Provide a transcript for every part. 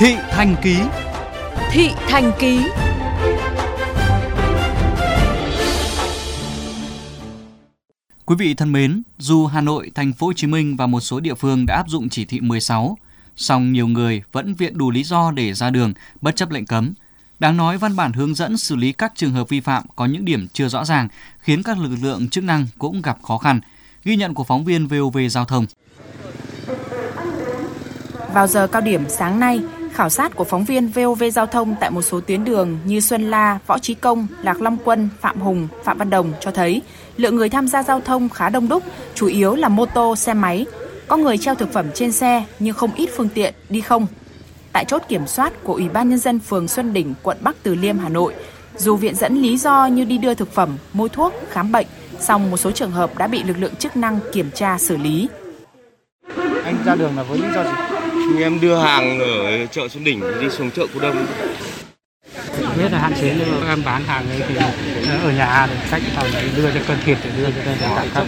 Thị Thành Ký. Thị Thành Ký. Quý vị thân mến, dù Hà Nội, Thành phố Hồ Chí Minh và một số địa phương đã áp dụng chỉ thị 16, song nhiều người vẫn viện đủ lý do để ra đường bất chấp lệnh cấm. Đáng nói, văn bản hướng dẫn xử lý các trường hợp vi phạm có những điểm chưa rõ ràng, khiến các lực lượng chức năng cũng gặp khó khăn. Ghi nhận của phóng viên VOV Giao thông. Vào giờ cao điểm sáng nay, khảo sát của phóng viên VOV Giao thông tại một số tuyến đường như Xuân La, Võ Chí Công, Lạc Long Quân, Phạm Hùng, Phạm Văn Đồng cho thấy lượng người tham gia giao thông khá đông đúc, chủ yếu là mô tô, xe máy. Có người treo thực phẩm trên xe nhưng không ít phương tiện đi không. Tại chốt kiểm soát của Ủy ban Nhân dân phường Xuân Đỉnh, quận Bắc Từ Liêm, Hà Nội, dù viện dẫn lý do như đi đưa thực phẩm, mua thuốc, khám bệnh, song một số trường hợp đã bị lực lượng chức năng kiểm tra xử lý. Anh ra đường là với lý do gì? Chúng em đưa hàng ở chợ Xuân Đỉnh đi xuống chợ Cô Đông. Biết là hạn chế nhưng mà em bán hàng ấy thì ở nhà thì cách phòng đưa cho cân thiệt để đưa cho đây các.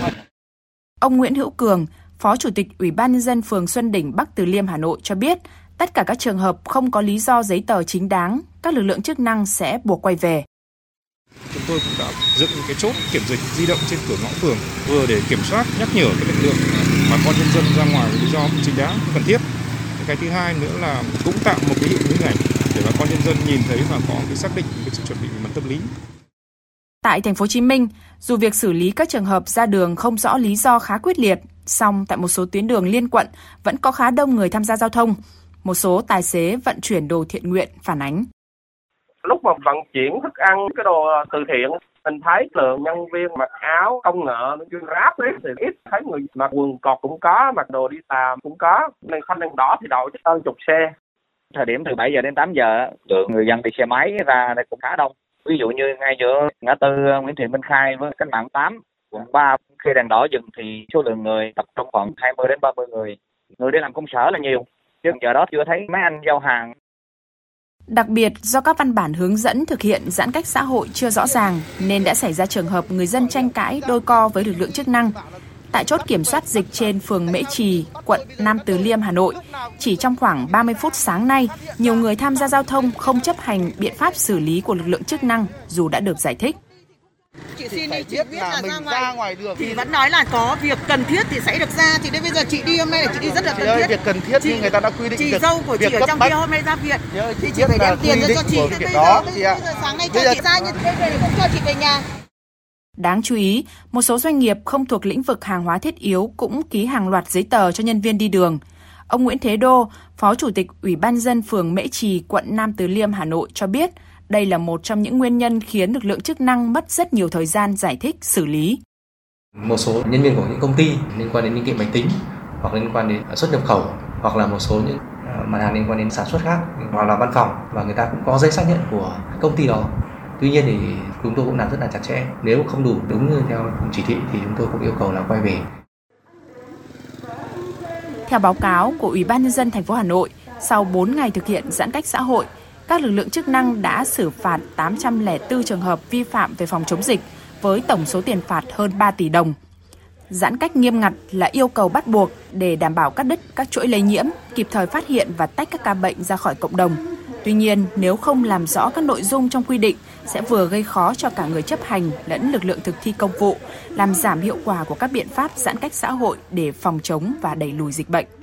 Ông Nguyễn Hữu Cường, Phó Chủ tịch Ủy ban Nhân dân phường Xuân Đỉnh, Bắc Từ Liêm, Hà Nội cho biết tất cả các trường hợp không có lý do giấy tờ chính đáng, các lực lượng chức năng sẽ buộc quay về. Chúng tôi cũng đã dựng cái chốt kiểm dịch di động trên cửa ngõ phường vừa để kiểm soát nhắc nhở các lực lượng bà con nhân dân ra ngoài lý do chính đáng cần thiết. Cái thứ hai nữa là cũng tạo một cái hình ảnh để bà con nhân dân nhìn thấy và có cái xác định cái sự chuẩn bị về mặt tâm lý. Tại Thành phố Hồ Chí Minh, dù việc xử lý các trường hợp ra đường không rõ lý do khá quyết liệt, song tại một số tuyến đường liên quận vẫn có khá đông người tham gia giao thông. Một số tài xế vận chuyển đồ thiện nguyện phản ánh. Lúc mà vận chuyển thức ăn, cái đồ từ thiện, mình thấy lượng nhân viên mặc áo công nghệ, chuyên ráp ấy thì ít, thấy người mặc quần cọt cũng có, mặc đồ đi tàm cũng có, đèn xanh đèn đỏ thì đậu chắc hơn chục xe. Thời điểm từ 7 giờ đến 8 giờ, lượng người dân đi xe máy ra đây cũng khá đông. Ví dụ như ngay giữa ngã tư Nguyễn Thị Minh Khai với Cách Mạng 8, quận 3, khi đèn đỏ dừng thì số lượng người tập trung khoảng 20 đến 30 người. Người đi làm công sở là nhiều, chứ giờ đó chưa thấy mấy anh giao hàng. Đặc biệt, do các văn bản hướng dẫn thực hiện giãn cách xã hội chưa rõ ràng nên đã xảy ra trường hợp người dân tranh cãi đôi co với lực lượng chức năng. Tại chốt kiểm soát dịch trên phường Mễ Trì, quận Nam Từ Liêm, Hà Nội, chỉ trong khoảng 30 phút sáng nay, nhiều người tham gia giao thông không chấp hành biện pháp xử lý của lực lượng chức năng dù đã được giải thích. Chị xin đi, chị biết là mình ra ngoài đường thì vẫn nói là có việc cần thiết thì sẽ được ra. Thì đến bây giờ chị đi hôm nay là chị đi rất là cần thiết. Việc cần thiết thì người ta đã quy định. Chị dâu của chị ở trong kia hôm nay ra viện. Thì chị phải đem tiền cho chị. Bây giờ sáng nay cho chị ra nhưng bây giờ cũng cho chị về nhà. Đáng chú ý, một số doanh nghiệp không thuộc lĩnh vực hàng hóa thiết yếu cũng ký hàng loạt giấy tờ cho nhân viên đi đường. Ông Nguyễn Thế Đô, Phó Chủ tịch Ủy ban Nhân dân phường Mễ Trì, quận Nam Từ Liêm, Hà Nội cho biết, đây là một trong những nguyên nhân khiến lực lượng chức năng mất rất nhiều thời gian giải thích, xử lý. Một số nhân viên của những công ty liên quan đến linh kiện máy tính, hoặc liên quan đến xuất nhập khẩu, hoặc là một số những mặt hàng liên quan đến sản xuất khác, hoặc là văn phòng, và người ta cũng có giấy xác nhận của công ty đó. Tuy nhiên thì chúng tôi cũng làm rất là chặt chẽ. Nếu không đủ đúng như theo chỉ thị thì chúng tôi cũng yêu cầu là quay về. Theo báo cáo của Ủy ban Nhân dân thành phố Hà Nội, sau 4 ngày thực hiện giãn cách xã hội, các lực lượng chức năng đã xử phạt 804 trường hợp vi phạm về phòng chống dịch với tổng số tiền phạt hơn 3 tỷ đồng. Giãn cách nghiêm ngặt là yêu cầu bắt buộc để đảm bảo cắt đứt các chuỗi lây nhiễm, kịp thời phát hiện và tách các ca bệnh ra khỏi cộng đồng. Tuy nhiên, nếu không làm rõ các nội dung trong quy định sẽ vừa gây khó cho cả người chấp hành lẫn lực lượng thực thi công vụ, làm giảm hiệu quả của các biện pháp giãn cách xã hội để phòng chống và đẩy lùi dịch bệnh.